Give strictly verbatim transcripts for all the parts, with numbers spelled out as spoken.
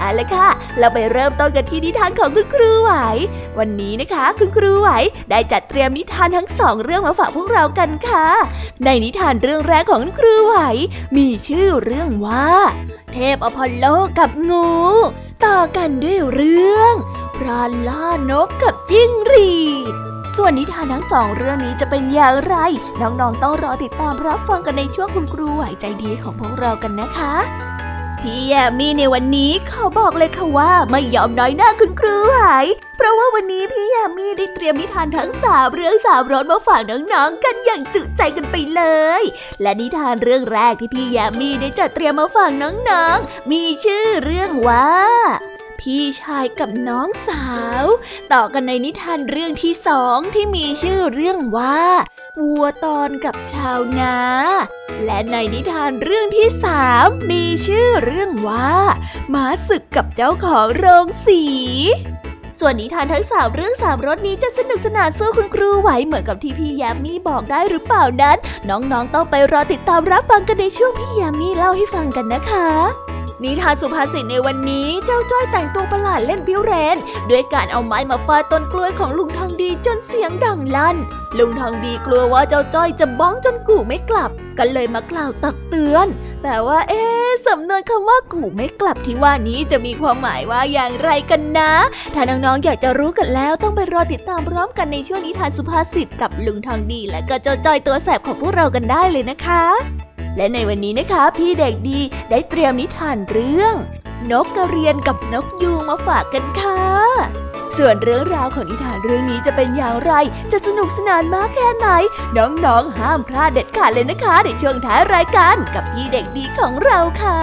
เอาละค่ะเราไปเริ่มต้นกันที่นิทานของคุณครูไหววันนี้นะคะคุณครูไหวได้จัดเตรียมนิทานทั้งสองเรื่องมาฝากพวกเรากันค่ะในนิทานเรื่องแรกของคุณครูไหวมีชื่อเรื่องว่าเทพอพอลโลกับงูต่อกันด้วยเรื่องพรานล่านกกับจิ้งหรีดส่วนนิทานทั้งสองเรื่องนี้จะเป็นอย่างไรน้องๆต้องรอติดตามรับฟังกันในช่วงคุณครูไหวใจดีของพวกเรากันนะคะพี่แยมมี่ในวันนี้ขอบอกเลยค่ะว่าไม่ยอมน้อยหน้าคุณครูไหวเพราะว่าวันนี้พี่แยมมี่ได้เตรียมนิทานทั้งสามเรื่องสามรสมาฝากน้องๆกันอย่างจุใจกันไปเลยและนิทานเรื่องแรกที่พี่แยมมี่ได้จัดเตรียมมาฝากน้องๆมีชื่อเรื่องว่าพี่ชายกับน้องสาวต่อกันในนิทานเรื่องที่สองที่มีชื่อเรื่องว่าวัวตอนกับชาวนาและในนิทานเรื่องที่สามมีชื่อเรื่องว่าม้าศึกกับเจ้าของโรงสีส่วนนิทานทั้งสามเรื่องสามรสนี้จะสนุกสนานสู้คุณครูไหวเหมือนกับที่พี่แยมมี่บอกได้หรือเปล่านั้นน้องๆต้องไปรอติดตามรับฟังกันในช่วงพี่แยมมี่เล่าให้ฟังกันนะคะนิทานสุภาษิตในวันนี้เจ้าจ้อยแต่งตัวประหลาดเล่นพิเรนด้วยการเอาไม้มาฟาดต้นกล้วยของลุงทองดีจนเสียงดังลั่นลุงทองดีกลัวว่าเจ้าจ้อยจะบ้องจนกู่ไม่กลับก็เลยมากล่าวตักเตือนแต่ว่าเอ๊ะสำนวนคำว่ากู่ไม่กลับที่ว่านี้จะมีความหมายว่าอย่างไรกันนะถ้าน้องๆอยากจะรู้กันแล้วต้องไปรอติดตามพร้อมกันในช่วงนิทานสุภาษิตกับลุงทองดีและก็เจ้าจ้อยตัวแสบของพวกเรากันได้เลยนะคะและในวันนี้นะคะพี่เด็กดีได้เตรียมนิทานเรื่องนกกระเรียนกับนกยูงมาฝากกันค่ะส่วนเรื่องราวของนิทานเรื่องนี้จะเป็นอย่างไรจะสนุกสนานมากแค่ไหนน้องๆห้ามพลาดเด็ดขาดเลยนะคะในช่วงท้ายรายการกับพี่เด็กดีของเราค่ะ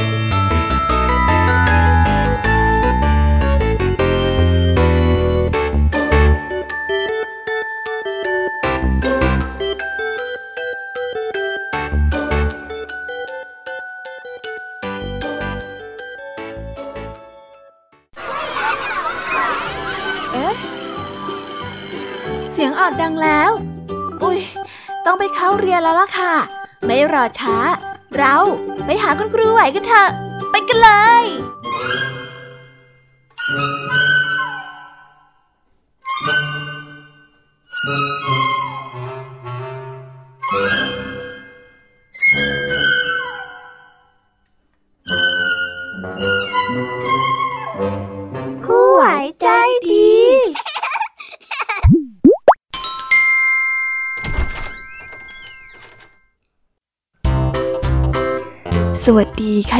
เสียงออดดังแล้วอุ๊ยต้องไปเข้าเรียนแล้วล่ะค่ะไม่รอช้าเราไปหาคุณครูไหวกันเถอะไปกันเลยครูไหวใจดีสวัสดีค่ะ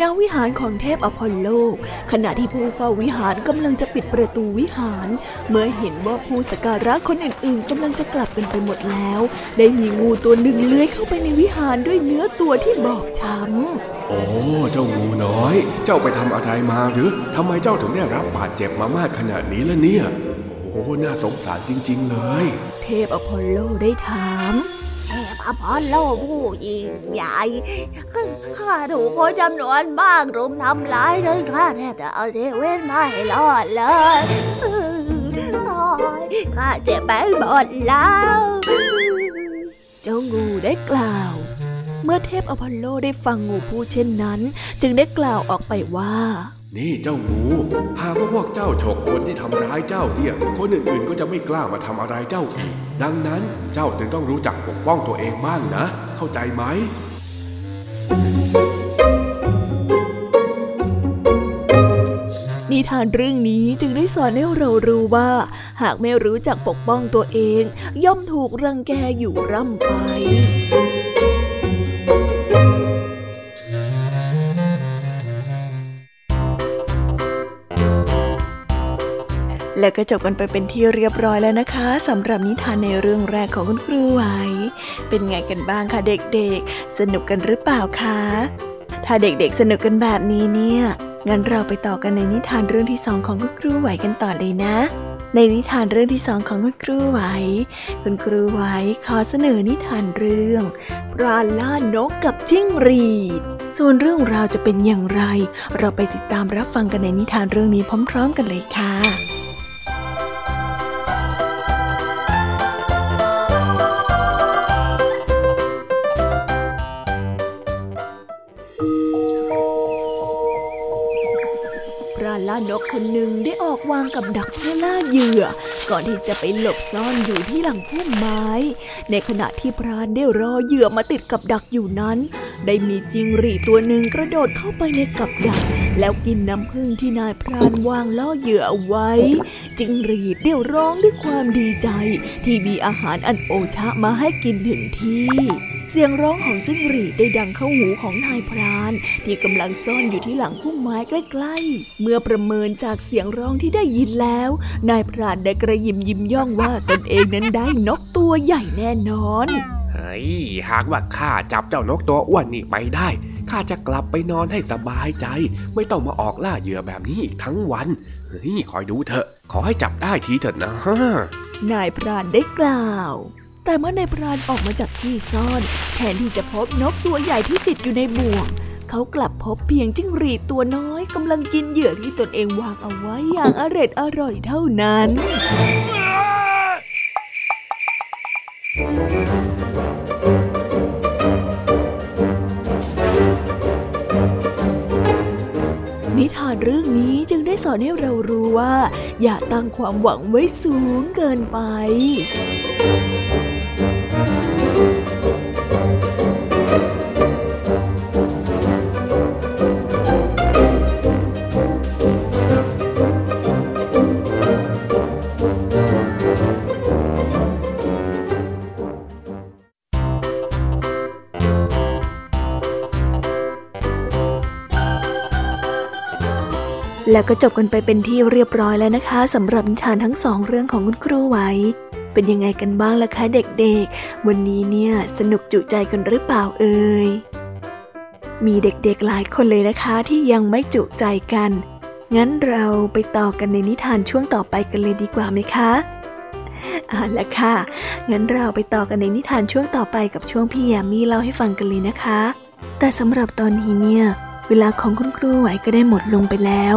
ณ วิ วิหารของเทพอพอลโลขณะที่ผู้เฝ้าวิหารกำลังจะปิดประตูวิหารเมื่อเห็นว่าผู้สักการะคนอื่นๆกำลังจะกลับกันไปหมดแล้วได้มีงูตัวหนึ่งเลื้อยเข้าไปในวิหารด้วยเนื้อตัวที่บอบช้ำโอ้เจ้างูน้อยเจ้าไปทำอะไรมาหรือทำไมเจ้าถึงได้รับบาดเจ็บมามากขนาดนี้ล่ะเนี่ยโอ้น่าสงสารจริงๆเลยเทพอพอลโลได้ถามเทพอพอลโลผู้ยิ่งใหญ่ข้าถูกคนจำนวนมากรุมทำร้ายจนข้าแทบจะเอาชีวิตไม่รอดเลยข้าเจ็บไปหมดแล้วเจ้างูได้กล่าวเมื่อเทพอพอลโลได้ฟังงูพูดเช่นนั้นจึงได้กล่าวออกไปว่านี่เจ้างูหากว่าพวกเจ้าฉกคนที่ทำร้ายเจ้าเนี่ยคนอื่นๆก็จะไม่กล้ามาทำอะไรเจ้าอีกดังนั้นเจ้าจึงต้องรู้จักปกป้องตัวเองบ้างนะเข้าใจไหมนิทานเรื่องนี้จึงได้สอนให้เรารู้ว่าหากไม่รู้จักปกป้องตัวเองย่อมถูกรังแกอยู่ร่ำไปและก็จบกันไปเป็นที่เรียบร้อยแล้วนะคะสำหรับนิทานในเรื่องแรกของคุณครูไหวเป็นไงกันบ้างคะเด็กๆสนุกกันหรือเปล่าคะถ้าเด็กๆสนุกกันแบบนี้เนี่ยงั้นเราไปต่อกันในนิทานเรื่องที่สองของคุณครูไหวกันต่อเลยนะในนิทานเรื่องที่สองของคุณครูไหวคุณครูไหวขอเสนอนิทานเรื่องปลาล่านกกับจิ้งหรีดส่วนเรื่องราวจะเป็นอย่างไรเราไปติดตามรับฟังกันในนิทานเรื่องนี้พร้อมๆกันเลยค่ะล่านกคนหนึ่งได้ออกวางกับดักเพื่อล่าเหยื่อก่อนที่จะไปหลบซ่อนอยู่ที่หลังพุ่มไม้ในขณะที่พรานได้รอเหยื่อมาติดกับดักอยู่นั้นได้มีจิ้งหรีดตัวหนึ่งกระโดดเข้าไปในกับดักแล้วกินน้ำผึ้งที่นายพรานวางล่อเหยื่อเอาไว้จิ้งหรีดได้ร้องด้วยความดีใจที่มีอาหารอันโอชะมาให้กินถึงที่เสียงร้องของจิ้งหรีดได้ดังเข้าหูของนายพรานที่กำลังซ่อนอยู่ที่หลังพุ่มไม้ใกล้ๆเมื่อประเมินจากเสียงร้องที่ได้ยินแล้วนายพรานได้กระยิมยิ้มย่องว่าตนเองนั้นได้นกตัวใหญ่แน่นอนเฮ้ยหากว่าข้าจับเจ้านกตัวอ้วนนี่ไปได้ข้าจะกลับไปนอนให้สบายใจไม่ต้องมาออกล่าเหยื่อแบบนี้อีกทั้งวันเฮ้ยคอยดูเถอะขอให้จับได้ทีเถิดนะนายพรานได้กล่าวแต่เมื่อนายพรานออกมาจากที่ซ่อนแทนที่จะพบนกตัวใหญ่ที่ติดอยู่ในบ่วงเขากลับพบเพียงจิ้งหรีดตัวน้อยกำลังกินเหยื่อที่ตนเองวางเอาไว้อย่างอร่อยอร่อยเท่านั้นนิทานเรื่องนี้จึงได้สอนให้เรารู้ว่าอย่าตั้งความหวังไว้สูงเกินไปแล้วก็จบกันไปเป็นที่เรียบร้อยแล้วนะคะสำหรับนิทานทั้งสองเรื่องของคุณครูไหวเป็นยังไงกันบ้างล่ะคะเด็กๆวันนี้เนี่ยสนุกจุใจกันหรือเปล่าเอ่ยมีเด็กๆหลายคนเลยนะคะที่ยังไม่จุใจกันงั้นเราไปต่อกันในนิทานช่วงต่อไปกันเลยดีกว่าไหมคะเอาล่ะค่ะงั้นเราไปต่อกันในนิทานช่วงต่อไปกับช่วงพี่แยมมี่เล่าให้ฟังกันเลยนะคะแต่สำหรับตอนนี้เนี่ยเวลาของคุณครูไหวก็ได้หมดลงไปแล้ว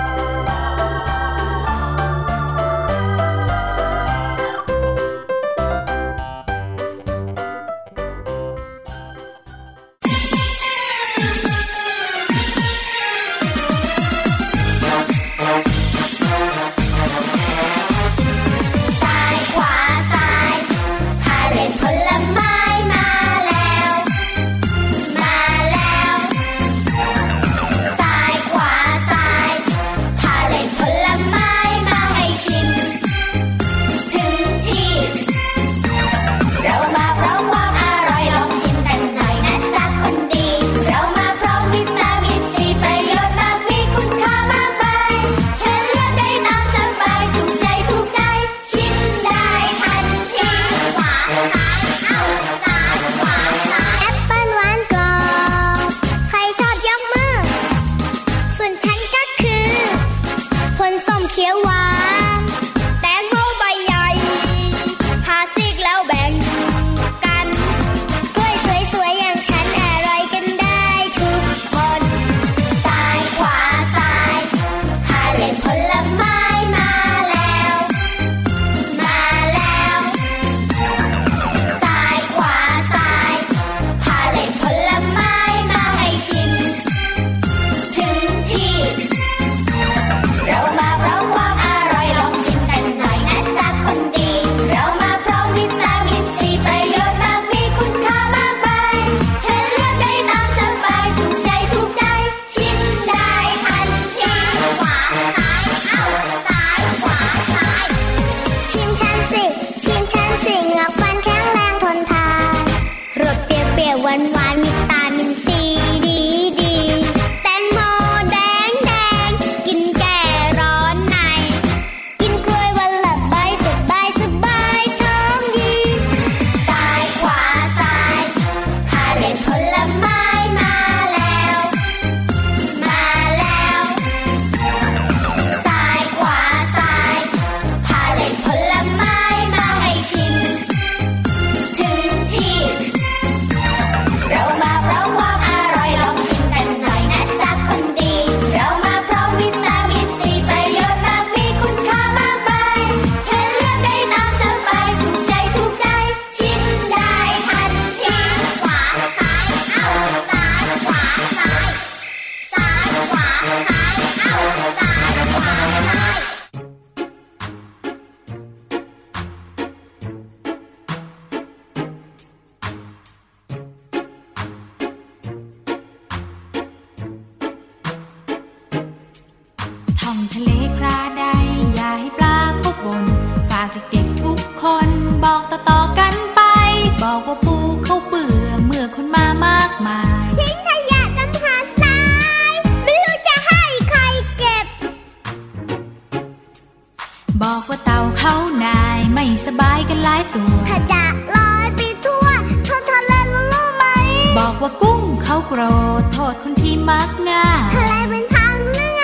โกรธโทษคนที่มักง่ายอะไรเป็นทางหรือไง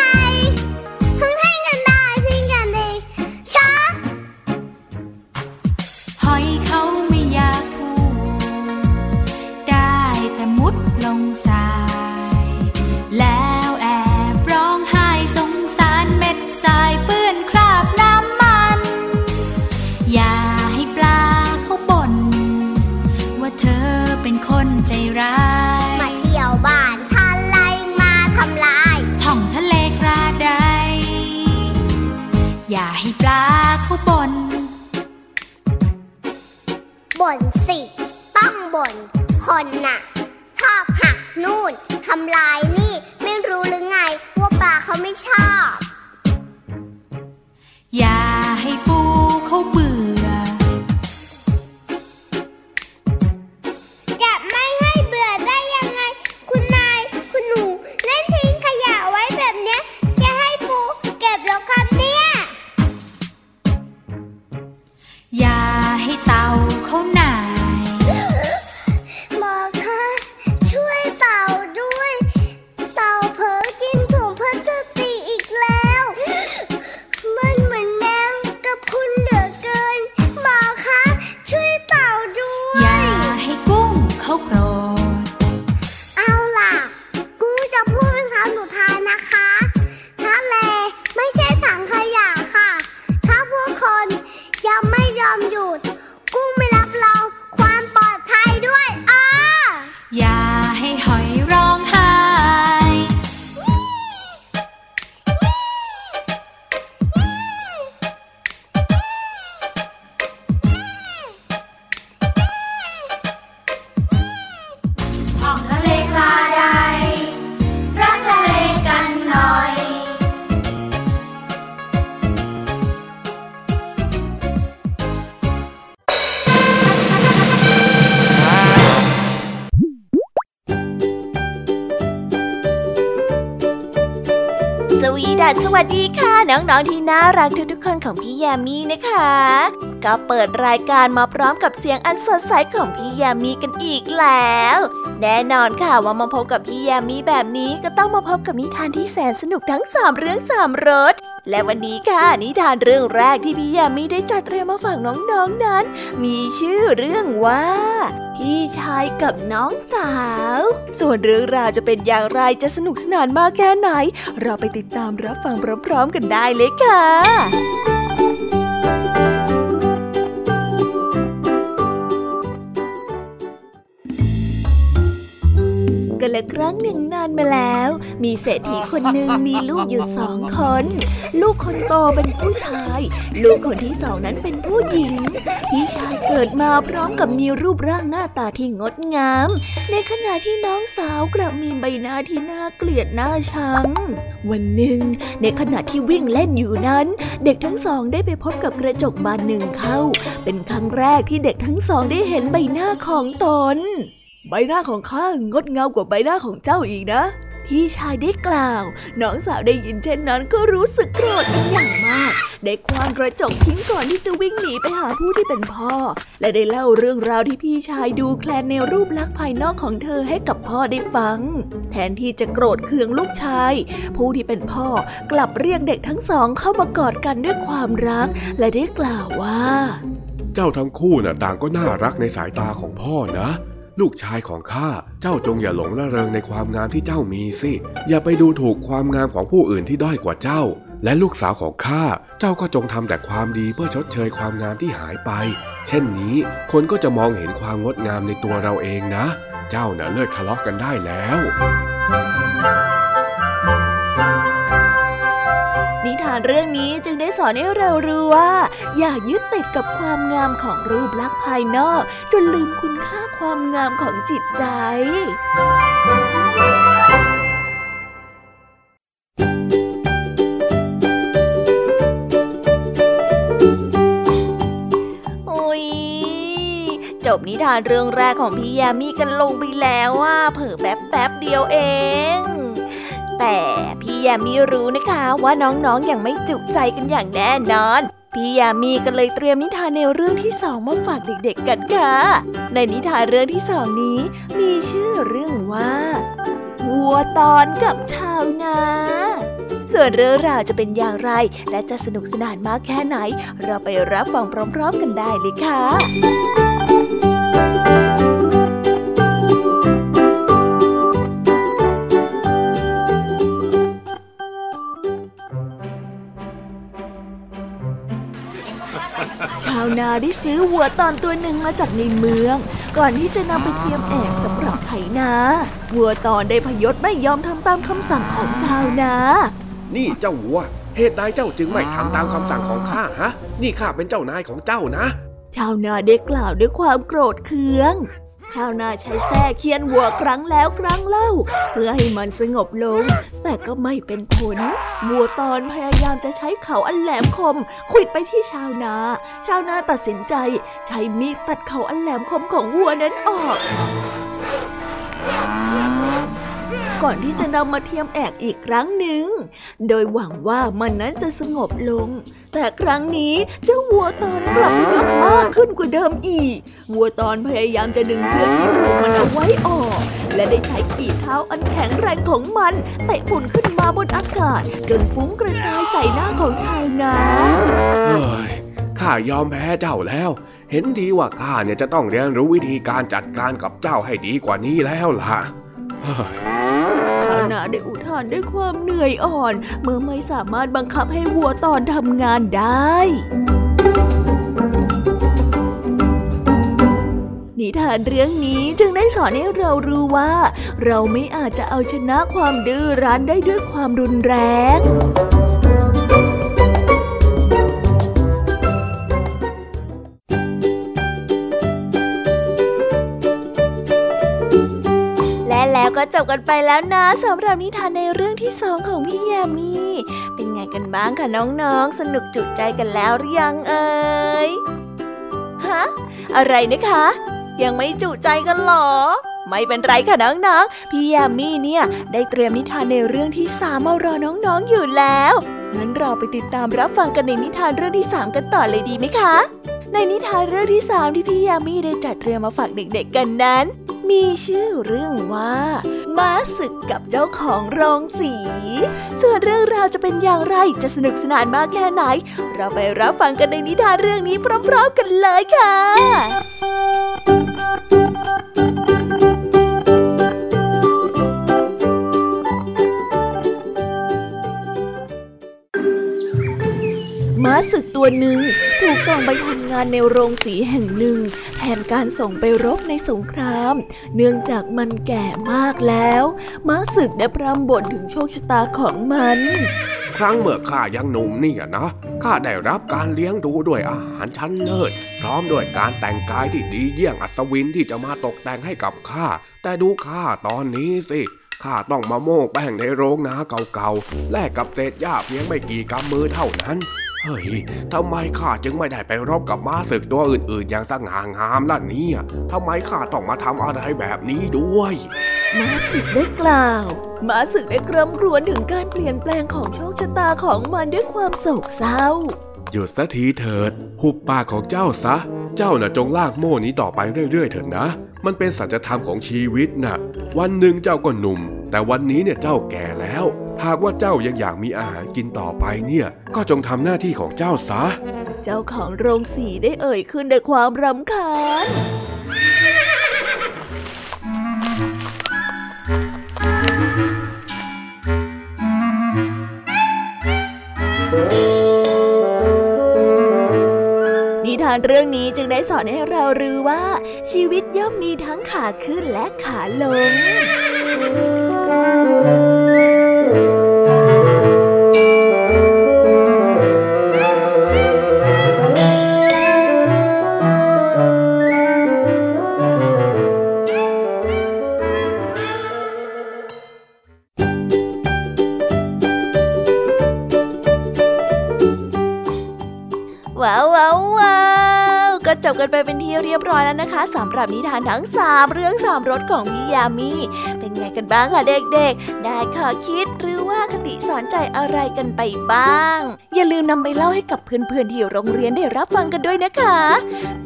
เพิ่งให้กันได้ทิ้งกันเองช้าหอยเขาไม่อยากพูดได้แต่มุดลงสายแล้วแอบร้องไห้สงสารเม็ดทรายเปื้อนคราบน้ำมันอย่าให้ปลาเขาบ่นว่าเธอเป็นคนใจร้ายอย่าให้ปลาเขาบ่นบ่นสิต้องบ่นคนน่ะชอบหักนู่นทำลายนี่ไม่รู้หรือไงว่าปลาเขาไม่ชอบอย่าให้ปูเขาเบื่อจะไม่ให้เบื่อได้ยังไงคุณนายคุณหนูเล่นทิ้งขยะไว้แบบเนี้ยจะให้ปูเก็บหรอครับอย่าให้เต่าเขาหน่ายบอกค่ะช่วยเต่าด้วยเต่าเผลอกินถุงพลาสติกอีกแล้วมันเหมือนแมงกะพรุนเหลือเกินบอกค่ะช่วยเต่าด้วยอย่าให้กุ้งเขาโกรธเอาล่ะกุ้งจะพูดเป็นคำสุดท้ายนะคะทะเลไม่ใช่ถังขยะค่ะถ้าพวกคนยังไม่ยอมหยุดกุ้งไม่รับรองความปลอดภัยด้วยอ้ออย่าให้หอยร้องไห้ท่องทะเลคลาใดรักทะเลกันหน่อยสวัสดีค่ะน้องๆที่น่ารักทุกๆคนของพี่แยมมี่นะคะก็เปิดรายการมาพร้อมกับเสียงอันสดใสของพี่แยมมี่กันอีกแล้วแน่นอนค่ะว่ามาพบกับพี่แยมมี่แบบนี้ก็ต้องมาพบกับนิทานที่แสนสนุกทั้งสามเรื่องสามรสและวันนี้ค่ะนิทานเรื่องแรกที่พี่แยมมี่ได้จัดเตรียมมาฝากน้องๆนั้นมีชื่อเรื่องว่าพี่ชายกับน้องสาวส่วนเรื่องราวจะเป็นอย่างไรจะสนุกสนานมากแค่ไหนเราไปติดตามรับฟังพร้อมๆกันได้เลยค่ะกันละครั้งหนึ่งนานมาแล้วมีเศรษฐีคนหนึ่งมีลูกอยู่สองคนลูกคนโตเป็นผู้ชายลูกคนที่สองนั้นเป็นผู้หญิงพี่ชายเกิดมาพร้อมกับมีรูปร่างหน้าตาที่งดงามในขณะที่น้องสาวกลับมีใบหน้าที่น่าเกลียดน่าชังวันหนึ่งในขณะที่วิ่งเล่นอยู่นั้นเด็กทั้งสองได้ไปพบกับกระจกบานหนึ่งเข้าเป็นครั้งแรกที่เด็กทั้งสองได้เห็นใบหน้าของตนใบหน้าของข้างดงามกว่าใบหน้าของเจ้าอีกนะพี่ชายได้กล่าวน้องสาวได้ยินเช่นนั้นก็รู้สึกโกรธเป็นอย่างมากได้คว้ากระจกทิ้งก่อนที่จะวิ่งหนีไปหาผู้ที่เป็นพ่อและได้เล่าเรื่องราวที่พี่ชายดูแคลนในรูปลักษณ์ภายนอกของเธอให้กับพ่อได้ฟังแทนที่จะโกรธเคืองลูกชายผู้ที่เป็นพ่อกลับเรียกเด็กทั้งสองเข้ามากอดกันด้วยความรักและได้กล่าวว่าเจ้าทั้งคู่น่ะต่างก็น่ารักในสายตาของพ่อนะลูกชายของข้าเจ้าจงอย่าหลงระเริงในความงามที่เจ้ามีสิอย่าไปดูถูกความงามของผู้อื่นที่ด้อยกว่าเจ้าและลูกสาวของข้าเจ้าก็จงทำแต่ความดีเพื่อชดเชยความงามที่หายไปเช่นนี้คนก็จะมองเห็นความงดงามในตัวเราเองนะเจ้าน่ะเลิกทะเลาะกันได้แล้วนิทานเรื่องนี้จึงได้สอนให้เรารู้ว่าอย่ายึดติดกับความงามของรูปลักษณ์ภายนอกจนลืมคุณค่าความงามของจิตใจจบนิทานเรื่องแรกของพี่ยามีกันลงไปแล้วว่าเผลอแป๊บแป๊บเดียวเองแต่พี่แยมมี่รู้นะคะว่าน้องๆ ยังไม่จุใจกันอย่างแน่นอน พี่ยามีก็เลยเตรียมนิทานแนวเรื่องที่สองมาฝากเด็กๆกันค่ะในนิทานเรื่องที่สองนี้มีชื่อเรื่องว่าวัวตอนกับชาวนาส่วนเรื่องราวจะเป็นอย่างไรและจะสนุกสนานมากแค่ไหนเราไปรับฟังพร้อมๆกันได้เลยค่ะชาวนาได้ซื้อวัวตอนตัวหนึ่งมาจากในเมืองก่อนที่จะนำไปเตรียมแอบสำหรับไถนาวัวตอนได้พยศไม่ยอมทำตามคำสั่งของชาวนานี่เจ้าวัวเหตุใดเจ้าจึงไม่ทำตามคำสั่งของข้าฮะนี่ข้าเป็นเจ้านายของเจ้านะชาวนาได้กล่าวด้วยความโกรธเคืองชาวนาใช้แส้เคี่ยนวัวครั้งแล้วครั้งเล่าเพื่อให้มันสงบลงแต่ก็ไม่เป็นผลวัวตอนพยายามจะใช้เขาอันแหลมคมขวิดไปที่ชาวนาชาวนาตัดสินใจใช้มีดตัดเขาอันแหลมคมของวัวนั้นออกก่อนที่จะนำมาเทียมแอกอีกครั้งหนึ่งโดยหวังว่ามันนั้นจะสงบลงแต่ครั้งนี้เจ้าวัวตอนกลับยกมากขึ้นกว่าเดิมอีกวัวตอนพยายามจะดึงเชือกที่ผูกมันเอาไว้ออกและได้ใช้ขีดเท้าอันแข็งแรงของมันเตะฝุ่นขึ้นมาบนอากาศจนฟุ้งกระจายใส่หน้าของชาวนาเฮ้ยข้ายอมแพ้เจ้าแล้วเห็นดีว่าข้าเนี่ยจะต้องเรียนรู้วิธีการจัดการกับเจ้าให้ดีกว่านี้แล้วล่ะชาวนาได้อุทานด้วยความเหนื่อยอ่อนเมื่อไม่สามารถบังคับให้วัวตอนทำงานได้นิทานเรื่องนี้จึงได้สอนให้เรารู้ว่าเราไม่อาจจะเอาชนะความดื้อรั้นได้ด้วยความรุนแรงก็จบกันไปแล้วนะสำหรับนิทานในเรื่องที่สองของพี่ยามีเป็นไงกันบ้างคะน้องๆสนุกจุใจกันแล้วหรือยังเอ่ยฮะอะไรนะคะยังไม่จุใจกันหรอไม่เป็นไรค่ะน้องๆพี่ยามีเนี่ยได้เตรียมนิทานในเรื่องที่สามมารอน้องๆอยู่แล้วงั้นเราไปติดตามรับฟังกันในนิทานเรื่องที่สามกันต่อเลยดีไหมคะในนิทานเรื่องที่สามที่พี่ยามีได้จัดเตรียมมาฝากเด็กๆกันนั้นมีชื่อเรื่องว่าม้าศึกกับเจ้าของโรงสีส่วนเรื่องราวจะเป็นอย่างไรจะสนุกสนานมากแค่ไหนเราไปรับฟังกันในนิทานเรื่องนี้พร้อมๆกันเลยค่ะม้าศึกตัวหนึ่งถูกส่งไปทำงานในโรงสีแห่งหนึ่งแทนการส่งไปรบในสงครามเนื่องจากมันแก่มากแล้วม้าศึกได้พร่ำบ่นถึงโชคชะตาของมันครั้งเมื่อข้ายังหนุ่มนี่นะข้าได้รับการเลี้ยงดูด้วยอาหารชั้นเลิศพร้อมด้วยการแต่งกายที่ดีเยี่ยงอัศวินที่จะมาตกแต่งให้กับข้าแต่ดูข้าตอนนี้สิข้าต้องมาโม่แป้งในโรงนาเก่าๆแลกกับเศษหญ้าเพียงไม่กี่กำมือเท่านั้นเฮ้ยทำไมข้าจึงไม่ได้ไปรบกับม้าศึกตัวอื่นๆอย่างสง่างามล่ะเนี่ยทำไมข้าต้องมาทำอะไรแบบนี้ด้วยม้าศึกได้กล่าวม้าศึกได้คร่ำครวญถึงการเปลี่ยนแปลงของโชคชะตาของมันด้วยความโศกเศร้าหยุดสักทีเถิดหุบปากของเจ้าซะเจ้าน่ะจงลากโม่นี้ต่อไปเรื่อยๆเถิดนะมันเป็นสัจธรรมของชีวิตน่ะวันหนึ่งเจ้าก็หนุ่มแต่วันนี้เนี่ยเจ้าแก่แล้วหากว่าเจ้ายังอยากมีอาหารกินต่อไปเนี่ยก็จงทำหน้าที่ของเจ้าซะเจ้าของโรงสีได้เอ่ยขึ้นด้วยความรำคาญเรื่องนี้จึงได้สอนให้เรารู้ว่าชีวิตย่อมมีทั้งขาขึ้นและขาลง กันไปเป็นที่เรียบร้อยแล้วนะคะสำหรับนิทานทั้งสามเรื่องสามรสของพี่ยามีเป็นไงกันบ้างคะเด็กๆได้ข้อคิดหรือว่าคติสอนใจอะไรกันไปบ้างอย่าลืมนำไปเล่าให้กับเพื่อนๆที่โรงเรียนได้รับฟังกันด้วยนะคะ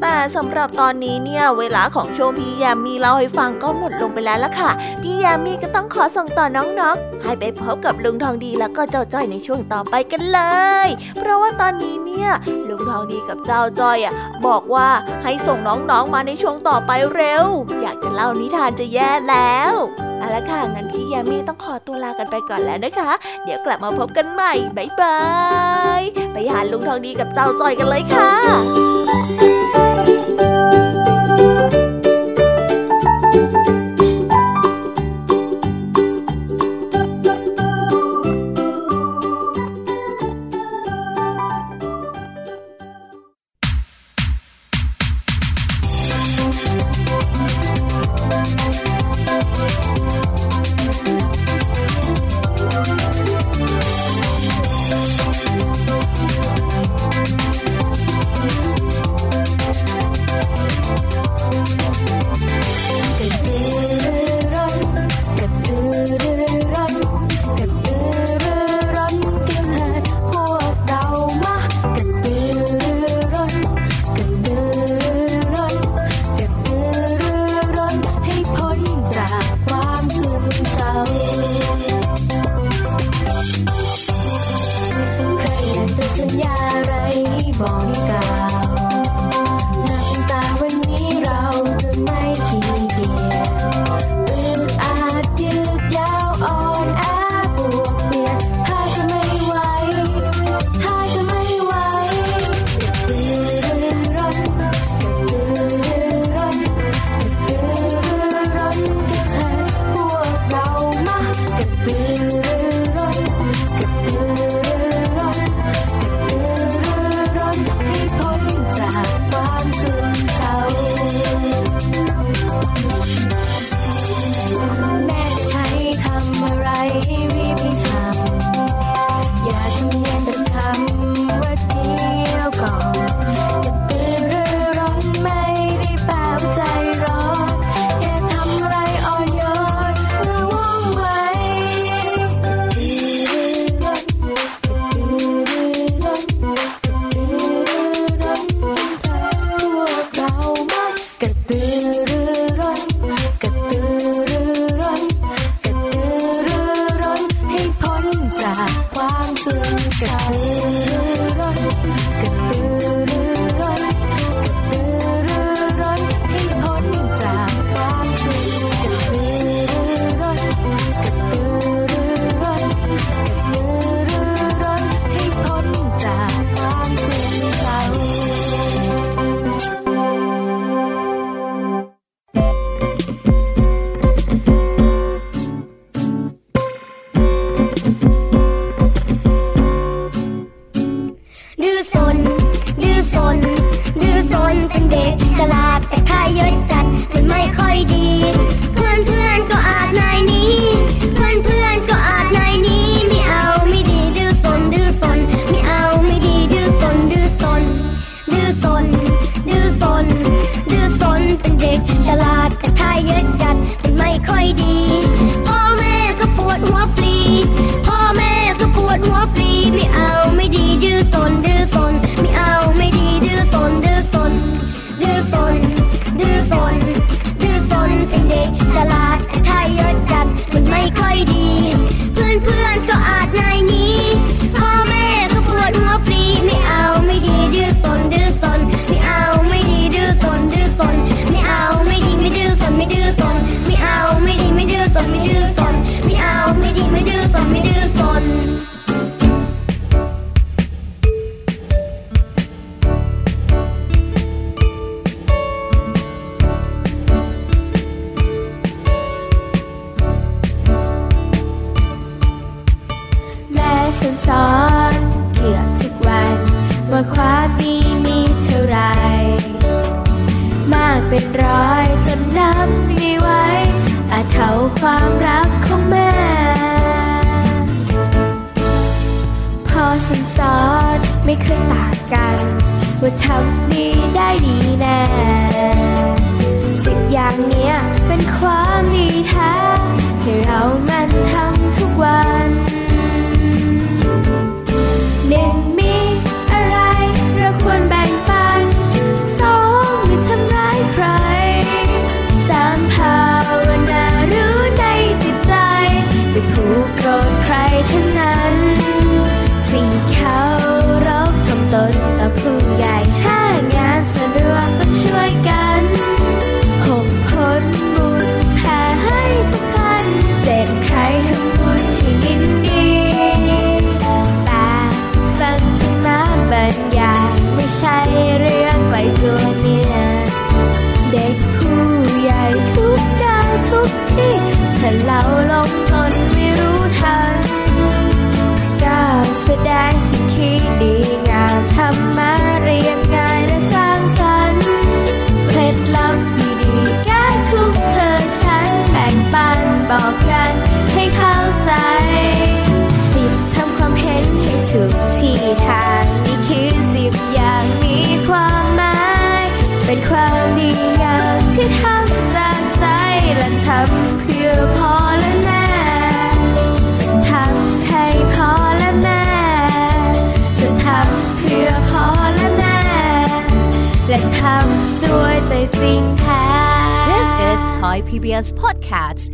แต่สำหรับตอนนี้เนี่ยเวลาของโชว์พี่ยามีเล่าให้ฟังก็หมดลงไปแล้วล่ะค่ะพี่ยามีก็ต้องขอส่งต่อน้องๆให้ไปพบกับลุงทองดีแล้วก็เจ้าจ้อยในช่วงต่อไปกันเลยเพราะว่าตอนนี้เนี่ยลุงทองดีกับเจ้าจ้อยอ่ะบอกว่าให้ส่งน้องๆมาในช่วงต่อไปเร็วอยากจะเล่านิทานจะแย่แล้วเอาละค่ะงั้นพี่ยามีต้องขอตัวลากันไปก่อนแล้วนะคะเดี๋ยวกลับมาพบกันใหม่บ๊ายบายไปหาลุงทองดีกับเจ้าจ้อยกันเลยค่ะไม่เคยต่างกัน ว่าทำดีได้ดีแน่สิบอย่างเนี้ยเป็นความดีแท้ให้เรามันทำทุกวันหนึ่งมีอะไรเราควรแบ่งปันสองไม่ทำร้ายใครสามภาวนารู้ในจิตใจไม่ผูกโกรธใครทั้งนั้นสิ่งเขารักทำตนต่อผู้ใหญ่ห้างานสะดวกต้องช่วยกันหกคนบุญแผ่ให้ทุกท่านเจ็ดใครทำบุญให้ยินดีแปดฟังธรรมะบรรยายไม่ใช่เรื่องไกลตัวเนี่ยเด็กผู้ใหญ่ทุกดาวทุกที่ถ้าเราลงตนไม่รู้ทันก้าวแสดงสิ่งที่ดีงามทำมาเรียบง่ายและสร้างสรรค์เคล็ดลับดีๆแก้ทุกเธอฉันแบ่งปันบอกกันให้เข้าใจสิบทำความเห็นให้ถูกที่ทางนี่คือสิบอย่างมีความหมายเป็นความดีงามที่ทำจากใจและทำเพื่อพ่อและแม่จะทำให้พ่อและแม่จะทำเพื่อพ่อและแม่และทำด้วยใจจริงแท้ This is Thai พี บี เอส Podcast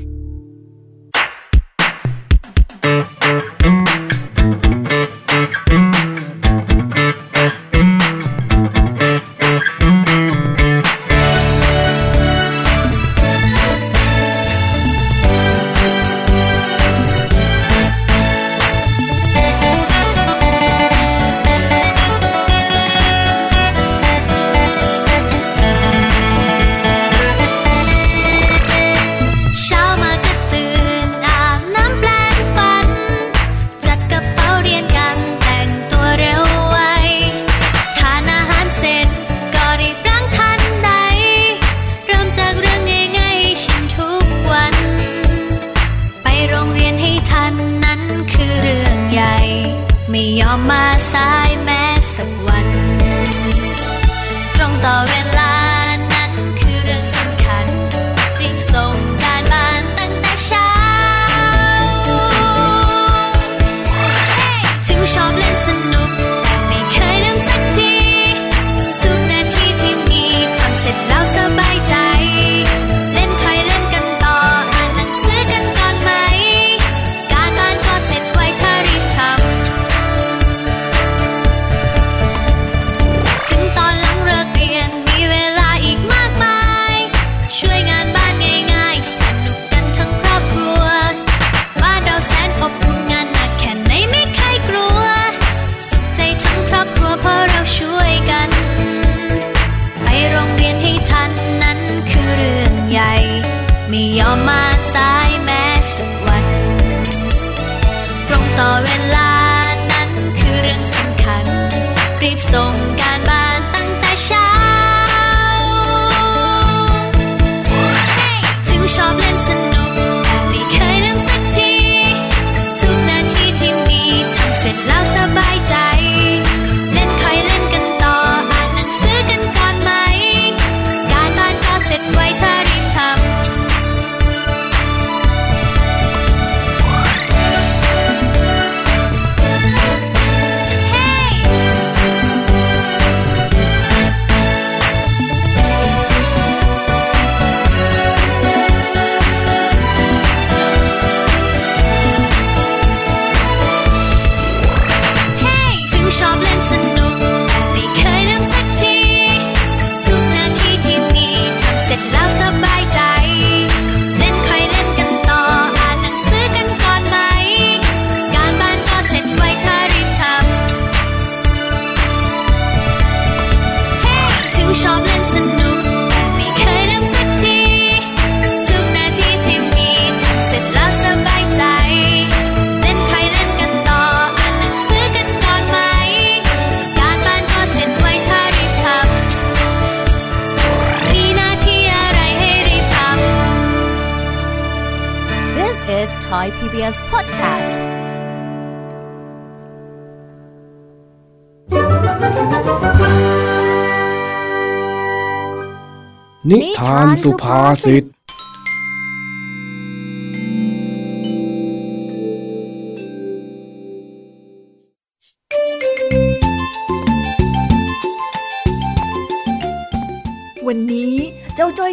Thai พี บี เอส Podcast เ นิทานสุภาษิตวันนี้เจ้าจ้อยแต่งตัวประหลาดประหลาดและ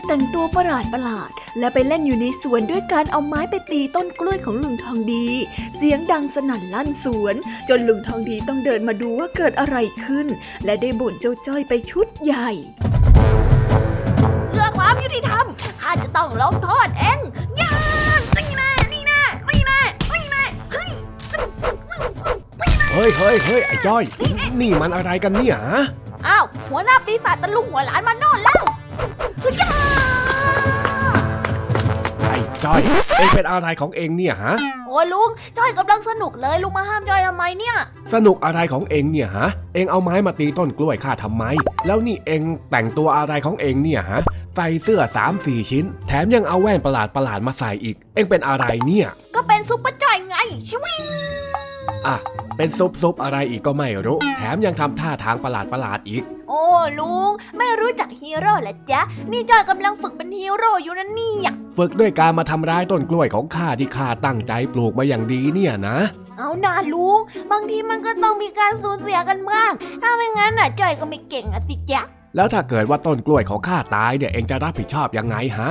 ไปเล่นอยู่ในสวนด้วยการเอาไม้ไปตีต้นกล้วยของลุงทองดีเสียงดังสนั่นลั่นสวนจนลุงทองดีต้องเดินมาดูว่าเกิดอะไรขึ้นและได้บ่นเจ้าจ้อยไปชุดใหญ่เพื่อความยุติธรรมข้าจะต้องลงโทษเองย่านี่แน่นี่แน่นี่แน่นี่แน่เฮ้ยเฮ้ยเฮ้ยเฮ้ยไอ้จ้อยนี่มันอะไรกันเนี่ยฮะอ้าวหัวหน้าปีศาจตะลุงหัวหลานมาโน่นแล้วไอ้จ้อยเอ็งเป็นอะไรของเอ็งเนี่ยฮะโอ้ลุงจ้อยกำลังสนุกเลยลุงมาห้ามจ้อยทำไมเนี่ยสนุกอะไรของเอ็งเนี่ยฮะเอ็งเอาไม้มาตีต้นกล้วยข้าทำไมแล้วนี่เอ็งแต่งตัวอะไรของเอ็งเนี่ยฮะใส่เสื้อสามสี่ชิ้นแถมยังเอาแว่นประหลาดประหลาดมาใส่อีกเอ็งเป็นอะไรเนี่ยก็เป็นซุปเปอร์จ้อยไงชิวิอ่ะเป็นซุบซุบอะไรอีกก็ไม่รู้แถมยังทำท่าทางประหลาดประหลาดอีกโอ้ลุงไม่รู้จักฮีโร่เหรอจ๊ะนี่จอยกำลังฝึกเป็นฮีโร่อยู่นะเนี่ยฝึกด้วยการมาทำร้ายต้นกล้วยของข้าที่ข้าตั้งใจปลูกมาอย่างดีเนี่ยนะเอาหน่าลุงบางทีมันก็ต้องมีการสูญเสียกันบ้างถ้าไม่งั้นน่ะจอยก็ไม่เก่งอ่ะสิจ๊ะแล้วถ้าเกิดว่าต้นกล้วยของข้าตายเนี่ยเองจะรับผิดชอบยังไงฮะ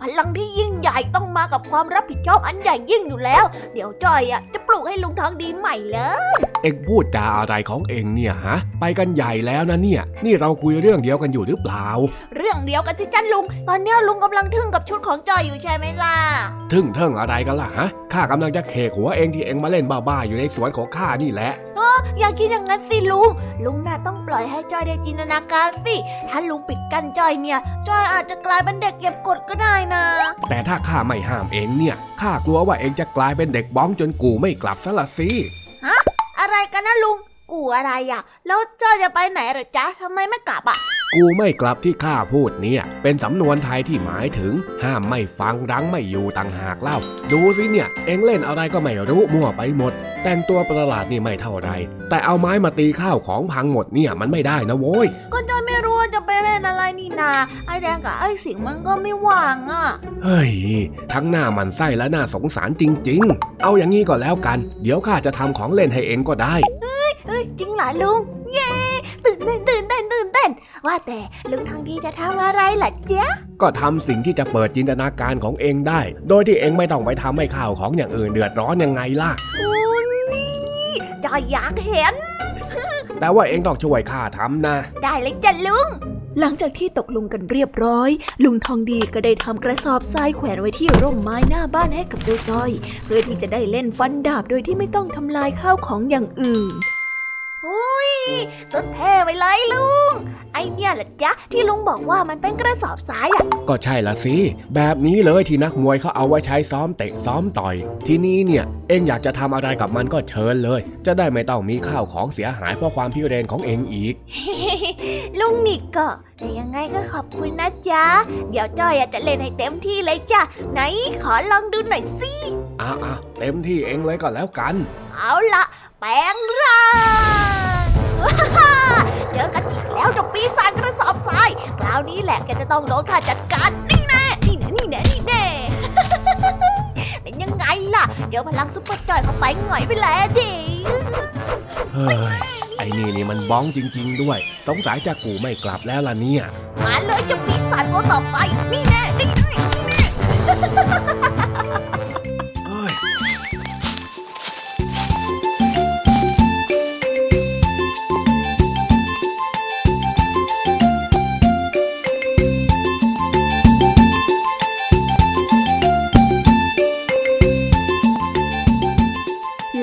พลังที่ยิ่งใหญ่ต้องมากับความรับผิดชอบอันใหญ่ยิ่งอยู่แล้วเดี๋ยวจ้อยอ่ะจะปลูกให้ลุงทองดีใหม่เลยเอ็งพูดจาอะไรของเอ็งเนี่ยฮะไปกันใหญ่แล้วนะเนี่ยนี่เราคุยเรื่องเดียวกันอยู่หรือเปล่าเรื่องเดียวกันสิจ้ะลุงตอนนี้ลุงกำลังทึ่งกับชุดของจ้อยอยู่ใช่ไหมล่ะทึ่งทึ่งอะไรกันล่ะฮะข้ากำลังจะเขกหัวเอ็งที่เอ็งมาเล่นบ้าๆอยู่ในสวนของข้านี่แหละเอออย่าคิดอย่างนั้นสิลุงลุงน่าต้องปล่อยให้จ้อยได้จินตนาการสิถ้าลุงปิดกั้นจ้อยเนี่ยจ้อยอาจจะกลายเป็นเด็กเก็บกดก็ได้นะแต่ถ้าข้าไม่ห้ามเองเนี่ยข้ากลัวว่าเองจะกลายเป็นเด็กบ้องจนกูไม่กลับซะละสิฮะอะไรกันนะลุงกูอะไรอ่ะแล้วจ้อยจะไปไหนหรอจ๊ะทำไมไม่กลับอ่ะกูไม่กลับที่ข้าพูดเนี่ยเป็นสำนวนไทยที่หมายถึงห้ามไม่ฟังรั้งไม่อยู่ต่างหากเล่าดูสิเนี่ยเองเล่นอะไรก็ไม่รู้มั่วไปหมดแต่งตัวประหลาดนี่ไม่เท่าไรแต่เอาไม้มาตีข้าวของพังหมดเนี่ยมันไม่ได้นะโว้ยก็จ้อยไม่รู้ว่าจะไปเล่นอะไรนี่นาไอ้แดงกับไอ้สิงมันก็ไม่ว่างอ่ะเฮ้ยทั้งหน้ามันไส้และหน้าสงสารจริงๆเอาอย่างนี้ก็แล้วกันเดี๋ยวข้าจะทำของเล่นให้เองก็ได้เอ้ยเอ้ยจริงเหรอลุงเย้ตื่นเต้นตื่นเต้นตื่นเต้นว่าแต่ลุงทองดีจะทำอะไรล่ะเจ๊ก็ทำสิ่งที่จะเปิดจินตนาการของเองได้โดยที่เองไม่ต้องไปทำให้ข้าวของอย่างอื่นเดือดร้อนยังไงล่ะจ้อยอยากเห็นแต่ว่าเองต้องช่วยข้าทำนะได้เลยจ้ะลุงหลังจากที่ตกลงกันเรียบร้อยลุงทองดีก็ได้ทำกระสอบทรายแขวนไว้ที่ร่มไม้หน้าบ้านให้กับเจ้าจ้อยเพื่อที่จะได้เล่นฟันดาบโดยที่ไม่ต้องทำลายข้าวของอย่างอื่นอุ้ยสุดเท่ไปเลยลุงไอเนี่ยแหละจ๊ะที่ลุงบอกว่ามันเป็นกระสอบทรายอ่ะก็ใช่ละสิแบบนี้เลยที่นักมวยเขาเอาไว้ใช้ซ้อมเตะซ้อมต่อยทีนี้เนี่ยเอ็งอยากจะทำอะไรกับมันก็เชิญเลยจะได้ไม่ต้องมีข้าวของเสียหายเพราะความพิเรนของเอ็งอีก ลุงนี่ก็แต่ยังไงก็ขอบคุณนะจ๊ะเดี๋ยวจ้อยจะเล่นให้เต็มที่เลยจ้ะไหนขอลองดูหน่อยสิอ่ะๆเต็มที่เอ็งเลยก็แล้วกันเอาละแปลงร่างเจอกันอีกแล้วดอกปีศาจกระสอบทรายคราวนี้แหละแกจะต้องโดนข้าจัดการนี่แน่นี่แน่นี่แน่นี่แน่เป็นยังไงล่ะเจอพลังซุปเปอร์จอยเข้าไปหน่อยไปแล้วดิไอ้นี่นี่มันบ้องจริงๆด้วยสงสัยจะกูไม่กลับแล้วล่ะเนี่ยมาเลยเจ้าปีศาจตัวต่อไปนี่แน่นี่แน่นี่แน่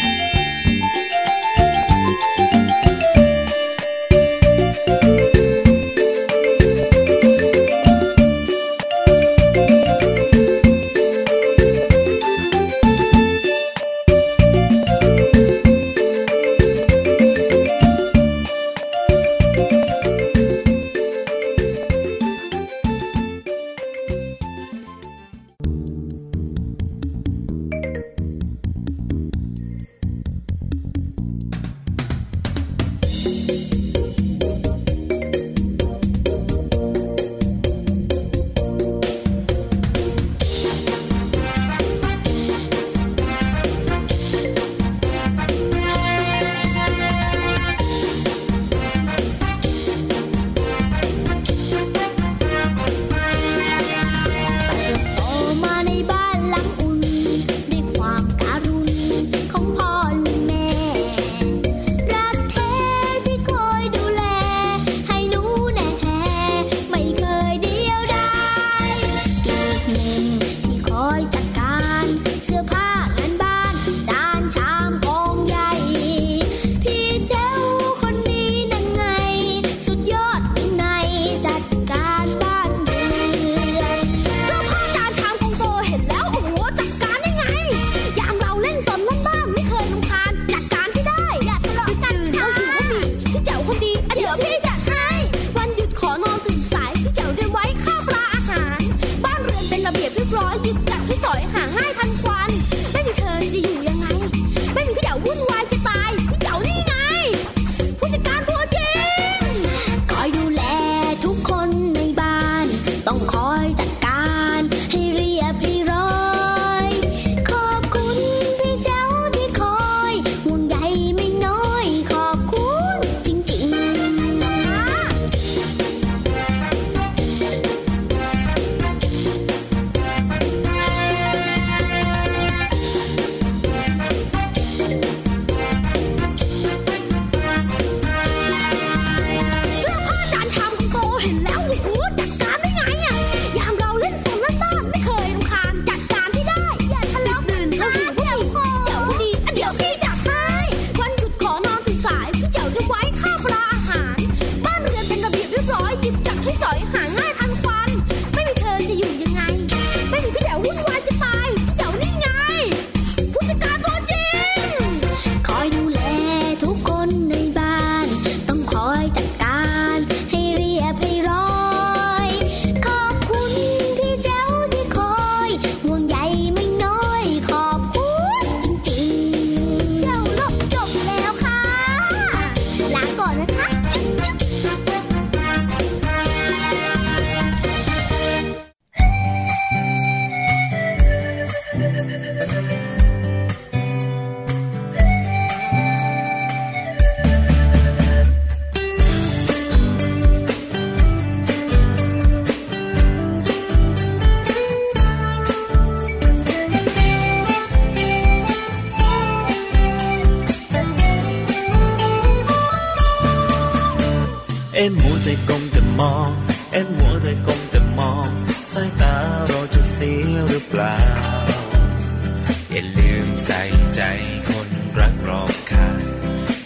วแต่ก้มแต่มองเอ็นหัวแต่ก้มแต่มองสายตาเราจะเสียหรือเปล่าอย่าลืมใส่ใจคนรักรอบข้าง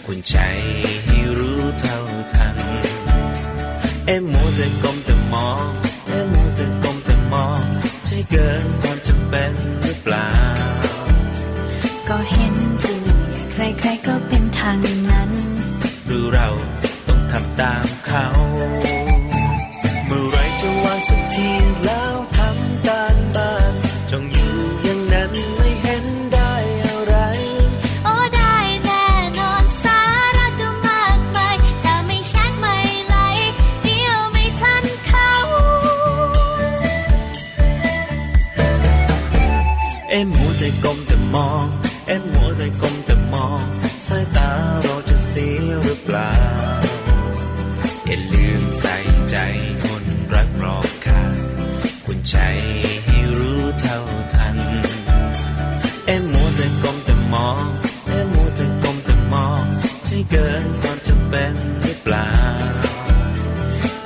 คุณใจให้รู้เท่าทันเอ็นหัวแต่ก้มแต่มองเอ็นหัวแต่ก้มแต่มองใช่เกินความจำเป็นหรือเปล่าก็เห็นดูใครๆก็เป็นทางนั้นหรือเราต้องทำตามเขาเมื่อไรจะวางสักทีแล้วทำตามบ้านจงอยู่อย่างนั้นไม่เห็นได้อะไรโอ้ได้แน่นอนสาระก็มากมายแต่ไม่ชัดไม่ไหลเดียวไม่ทันเขาเอ็มหัวใจกลมแต่มองเอ็มหัวใจกลมแต่มองสายตาเราจะเสียหรือเปล่าอย่าลืมใส่ใจคนรักรอบข้างคุณใจให้รู้เท่าทันเอ็มมัวแต่ก้มแต่มองเอ็มมัวแต่ก้มแต่มองใช่เกินความจำเป็นหรือเปล่า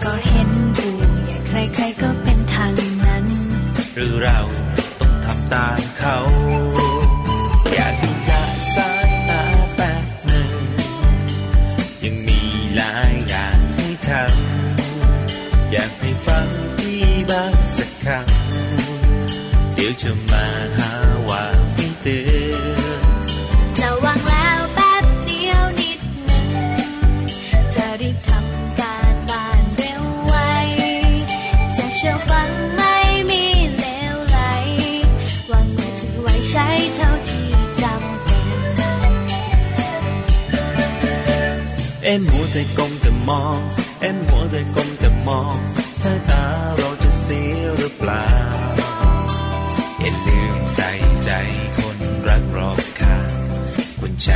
ก็เห็นดูอย่างใครๆก็เป็นทางนั้นหรือเราต้องทำตามเขาอยากให้ฟังพี่บ้างสักครั้งเดี๋ยวจะมาหาว่าพี่เตือนระวังแล้วแป๊บเดียวนิดหนึ่งจะรีบทำการบ้านเร็วไวจะเชื่อฟังไม่มีเลวไหลวางมือถือไว้ใช้เท่าที่จำเป็นเอ็มหัวใจกลมแต่มองเอ็มหัวใจกลมแต่มองสายตาเราจะเสียหรือเปล่าอย่าลืมใส่ใจคนรักรอบข้างคุณใจ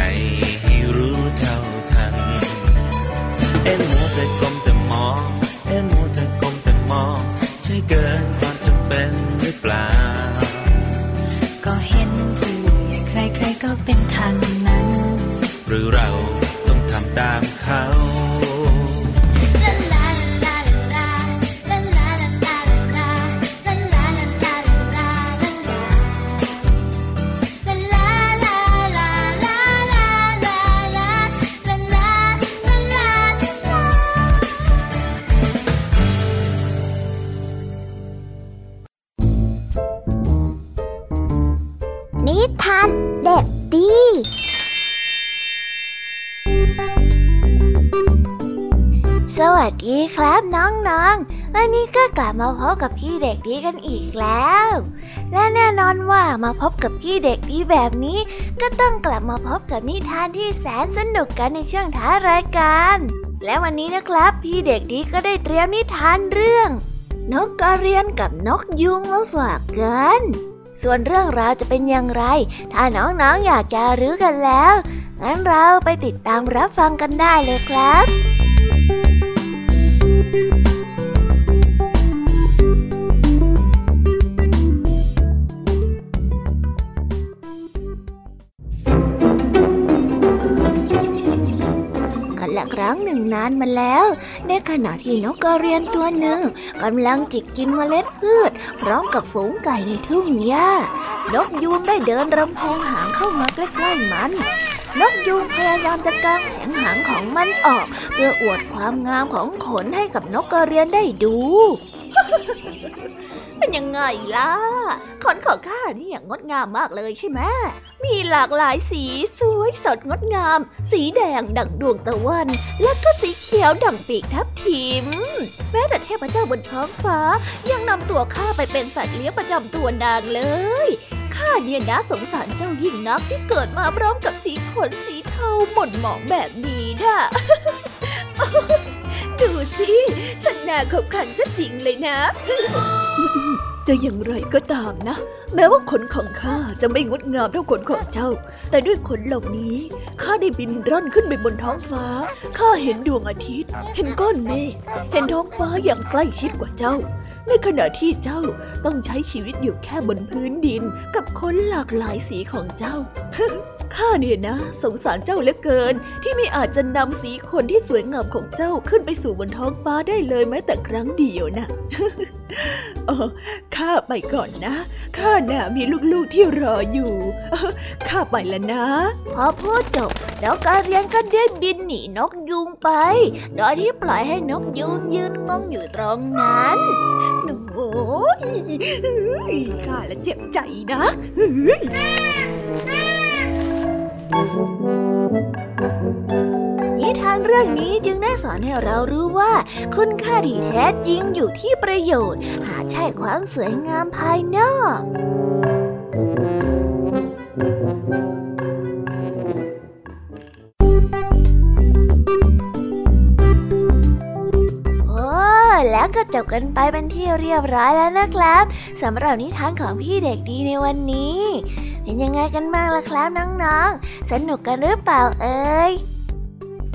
ให้รู้เท่าทันเอ็มหัวใจกลมแต่มองเอ็มหัวใจกลมแต่มองใช่เกินความจำเป็นหรือเปล่าก็เห็นผู้ใครใครก็เป็นทางนั้นหรือเราต้องทำตามเขาสวัสดีครับน้องๆวันนี้ก็กลับมาพบกับพี่เด็กดีกันอีกแล้วและแน่นอนว่ามาพบกับพี่เด็กดีแบบนี้ก็ต้องกลับมาพบกับนิทานที่แสนสนุกกันในช่วงท้ายรายการและวันนี้นะครับพี่เด็กดีก็ได้เตรียมนิทานเรื่องนกกระเรียนกับนกยุงมาฝากกันส่วนเรื่องราวจะเป็นอย่างไรถ้าน้องๆอยากจะรู้กันแล้วงั้นเราไปติดตามรับฟังกันได้เลยครับและครั้งหนึ่งนานมาแล้วในขณะที่นกกระเรียนตัวหนึ่งกำลังจิกกินเมล็ดพืชพร้อมกับฝูงไก่ในทุ่งหญ้านกยูงได้เดินรำแพงหางเข้ามาใกล้ๆมันนกยูงพยายามจะกางแผงหางของมันออกเพื่ออวดความงามของขนให้กับนกกระเรียนได้ดู เป็นยังไงล่ะขนของข้าเนี่ยงดงามมากเลยใช่ไหมมีหลากหลายสีสวยสดงดงามสีแดงดั่งดวงตะวันและก็สีเขียวดั่งปีกทับทิมแม้แต่เทพเจ้าบนท้องฟ้ายังนำตัวข้าไปเป็นสัตว์เลี้ยงประจำตัวนางเลยข้าเนี่ยนะสงสารเจ้ายิ่งนักที่เกิดมาพร้อมกับสีขนสีเทาหม่นหมองแบบนี้น่ะ ดูสิฉันน่าขบขันซะจริงเลยนะ จะอย่างไรก็ตามนะแม้ว่าขนของข้าจะไม่งดงามเท่าขนของเจ้าแต่ด้วยขนเหล่านี้ข้าได้บินร่อนขึ้นไปบนท้องฟ้าข้าเห็นดวงอาทิตย์เห็นก้อนเมฆเห็นท้องฟ้าอย่างใกล้ชิดกว่าเจ้าในขณะที่เจ้าต้องใช้ชีวิตอยู่แค่บนพื้นดินกับขนหลากหลายสีของเจ้า ข้าเนี่ยนะสงสารเจ้าเหลือเกินที่ไม่อาจจะนำสีขนที่สวยงามของเจ้าขึ้นไปสู่บนท้องฟ้าได้เลยแม้แต่ครั้งเดียวนะ อ๋อข้าไปก่อนนะข้าน่ะมีลูกๆที่รออยู่ข้าไปแล้วนะพอพูดจบดาวกระเรียนก็ได้บินหนีนกยุงไปโดยที่ปล่อยให้นกยุงยืนงงอยู่ตรงนั้นหนูข้าละเจ็บใจนะนิทานเรื่องนี้จึงได้สอนให้เรารู้ว่าคุณค่าที่แท้จริงอยู่ที่ประโยชน์หาใช่ความสวยงามภายนอกแล้วก็จบกันไปเป็นที่เรียบร้อยแล้วนะครับสำหรับนิทานของพี่เด็กดีในวันนี้เป็นยังไงกันบ้างล่ะครับน้องๆสนุกกันหรือเปล่าเอ่ย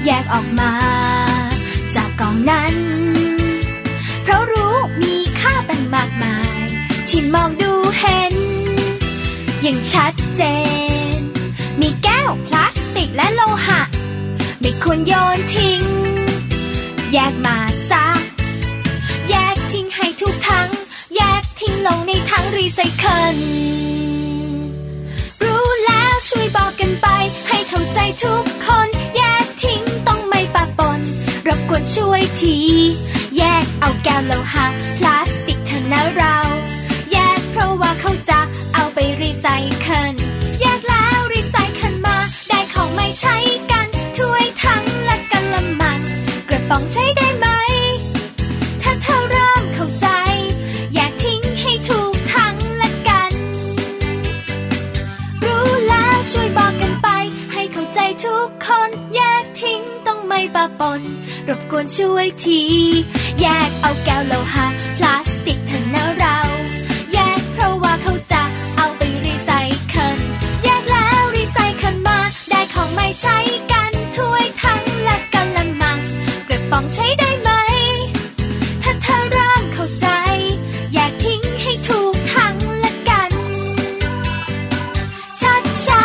แยกออกมาจากกองนั้นเพราะรู้มีค่าตั้งมากมายที่มองดูเห็นอย่างชัดเจนมีแก้วพลาสติกและโลหะไม่ควรโยนทิ้งแยกมาซะแยกทิ้งให้ถูกทั้งแยกทิ้งลงในถังรีไซเคิลรู้แล้วช่วยบอกกันไปให้เข้าใจทุกคนแยกทิ้งต้องไม่ปะปนรบกวนช่วยทีแยกเอาแก้วโลหะพลาสติกเถอะนะเราแยกเพราะว่าเขาจะเอาไปรีไซเคิลแยกแล้วรีไซเคิลมาได้ของไม่ใช้กันถ้วยทั้งและกะละมังกระป๋องใช้ได้ไหมถ้าเธอเริ่มเข้าใจแยกทิ้งให้ถูกทั้งและกันรู้แล้วช่วยบอกกันไปให้เข้าใจทุกคนแยกทิ้งต้องไม่ปะปนรบกวนช่วยทีแยกเอาแก้วโลหะพลาสติกเถอะนะเราแยกเพราะว่าเขาจะเอาไปรีไซเคิลแยกแล้วรีไซเคิลมาได้ของไม่ใช้กันถ้วยทั้งและกะละมังกระป๋องใช้ได้ไหมถ้าเธอเริ่มเข้าใจแยกทิ้งให้ถูกทั้งและกันชัดชา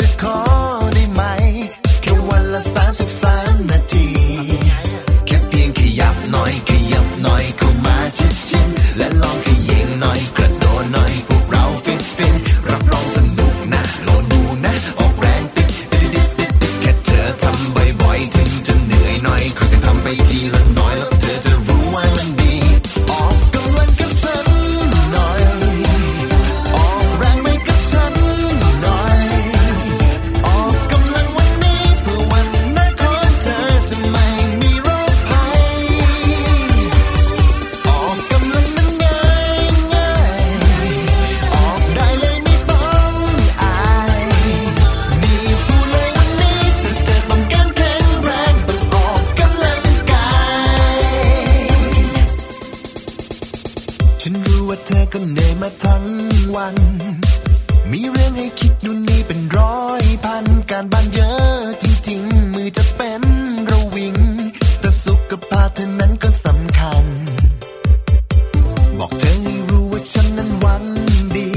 จะขอได้ไหมแค่วันละสามสิบสาม หน่อยกระโดดหน่อยพวกเราฟินฟินรับรองสนุกนะลองดูนะออกแรงติดติดติดติดติดแค่เธอทำบ่อยๆถึงจะเหนื่อยหน่อยค่อยๆทำไปทีละน้อยแล้วเธอจะรู้ว่ามันดีออกกำลังกับฉันหน่อยออกแรงไปกับฉันหน่อยออกกำลังวันนี้เพื่อวันหน้าของเธอจะไม่มีโรคภัยออกกำลังนั้นง่ายง่ายออกได้เลยไม่ต้องอายมีผู้เลยวันนี้เธอเธอต้องการแข็งแรงต้องออกกำลังกายฉันรู้ว่าเธอก็เหนื่อยมาทั้งวันมีเรื่องให้คิดนู่นนี่เป็นร้อยพันการบ้านเยอะจริงๆมือจะเป็นระวิงแต่สุขภาพเธอนั้นก็สำคัญบอกเธอให้รู้ว่าฉันนั้นหวังดี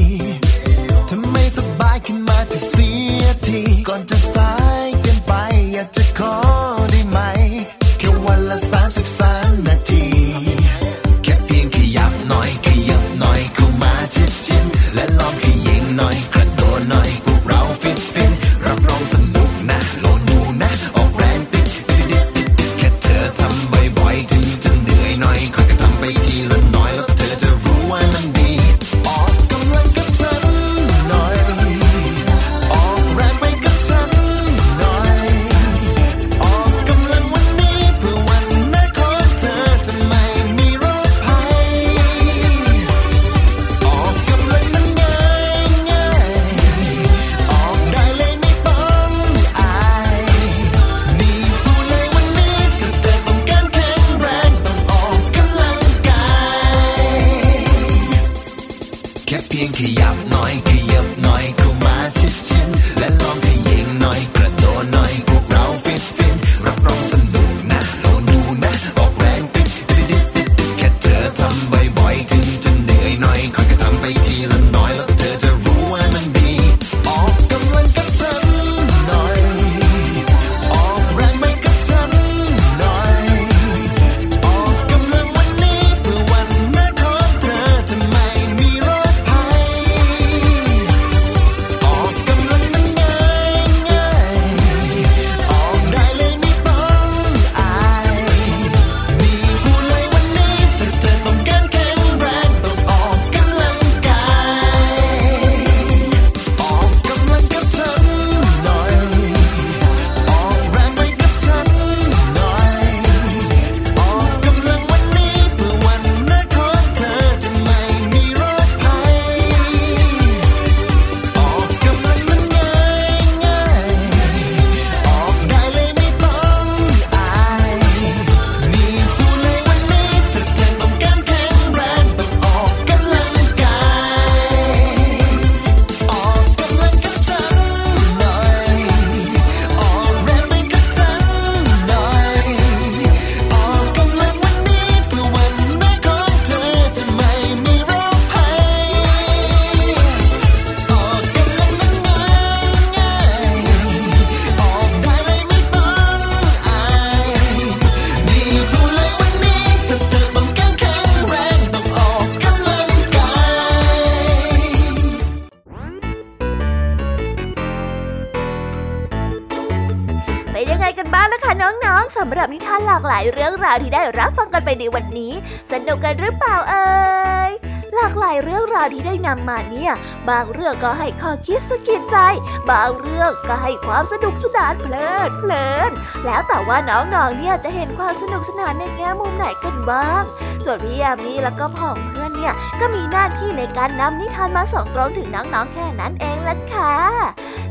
ถ้าไม่สบายขึ้นมาจะเสียทีก่อนจะสายเกินไปอยากจะขอได้ไหมแค่วันละสามสิบสามนาทีแค่เพียงขยับหน่อยขยับหน่อยเข้ามาชิดชิดและลองขยิงหน่อยกระโดดหน่อยพวกเราฟินฟินรับรองสนุกนะลองดูนะออกแรงติดติดติดติดติดแค่เธอทำบ่อยๆถึงจะเหนื่อยหน่อยค่อยๆทำไปทีละน้อยแล้วเธอจะรู้ว่ามันดีออกกำลังกับฉันหน่อยออกแรงไปกับฉันหน่อยออกกำลังวันนี้เพื่อวันหน้าของเธอจะไม่มีโรคภัยออกกำลังนั้นง่ายง่ายออกได้เลยไม่ต้องอายมีผู้เลยวันนี้ถ้าเธอต้องการแข็งแรงต้องออกกำลังกายแค่เพียงขยับหน่อยขยับหน่อยเข้ามาชิดชิดและลองขยิงหน่อยกระโดดหน่อยพวกเราฟินฟินรับรองสนุกนะลองดูนะออกแรงติดติดติดติดติดแค่เธอทำบ่อยๆถึงจะเหนื่อยหน่อยค่อยๆทำไปทีละน้อยแล้วเธอจะรู้ว่ามันดีออกกำลังกับฉันหน่อยออกแรงไปกับฉันหน่อยออกกำลังวันนี้เพื่อวันหน้าของเธอจะไม่มีโรคภัย ออกกำลังนั้นง่ายง่ายออกได้เลยไม่ต้องอายมีผู้เลยวันนี้ถ้าเธอต้องการแข็งแรงต้องออกกำลังกายออกกำลังกับฉันหน่อยออกแรงไปกับฉันหน่อยออกกำลังวันนี้เพื่อวันหน้าของเธอจะไม่มีโรคภัย ออกกำลังมันง่ายง่ายออกได้เลยไม่ต้องอายมีผู้เลยวันนี้ถ้าเธอต้องการแข็งแรงต้องออกกำลังกายออกกำลังกับฉันหน่อยออกแรงไปกับฉันหน่อยออกกำลังวันนี้เพื่อวันหน้าของเธอจะไม่มีโรคภัย ออกกำลังนั้นง่ายง่ายออกได้เลยไม่ต้องอายมีผู้เลยวันนี้ถ้าเธอต้องการแข็งแรงต้องออกกำลังกาย เป็นยังไงกันบ้างล่ะคะน้องๆสำหรับนิทานหลากหลายเรื่องราวที่ได้รับฟังกันไปในวันนี้ สนุกกันหรือเปล่าเอ่ยหลากหลายเรื่องราวที่ได้นำมาเนี่ย บางเรื่องก็ให้ข้อคิดสะกิดใจ บางเรื่องก็ให้ความสนุกสนานเพลิดเพลิน แล้วแต่ว่าน้องๆเนี่ยจะเห็นความสนุกสนานในแง่มุมไหนกันบ้าง ส่วนพี่ยามีแล้วก็พ่องเพื่อนเนี่ยก็มีหน้าที่ในการนำนิทานมาส่องตรงถึงน้องๆแค่นั้นเองล่ะค่ะ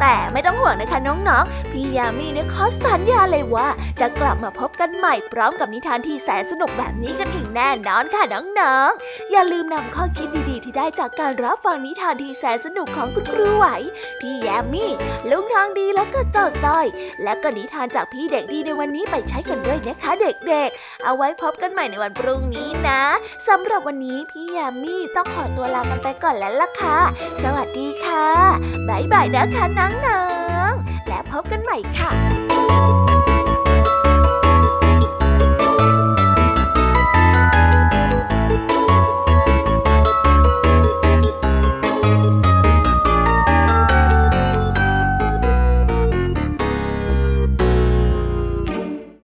แต่ไม่ต้องห่วงนะคะน้องๆพี่ยามีเนี่ยขอสัญญาเลยว่าจะกลับมาพบกันใหม่พร้อมกับนิทานที่แสนสนุกแบบนี้กันอีกแน่นอนค่ะน้องๆอย่าลืมนำข้อคิดดีๆที่ได้จากการรับฟังนิทานที่แสนสนุกของคุณครูไหวพี่ยามีลุงทองดีแล้วก็เจ้าจ้อยและก็นิทานจากพี่เด็กดีในวันนี้ไปใช้กันด้วยนะคะเด็กๆเอาไว้พบกันใหม่ในวันพรุ่งนี้นะสำหรับวันนี้พี่ยามีต้องขอตัวลากันไปก่อนแล้วล่ะค่ะสวัสดีค่ะบ๊ายบายนะคะน้องๆและพบกันใหม่ค่ะ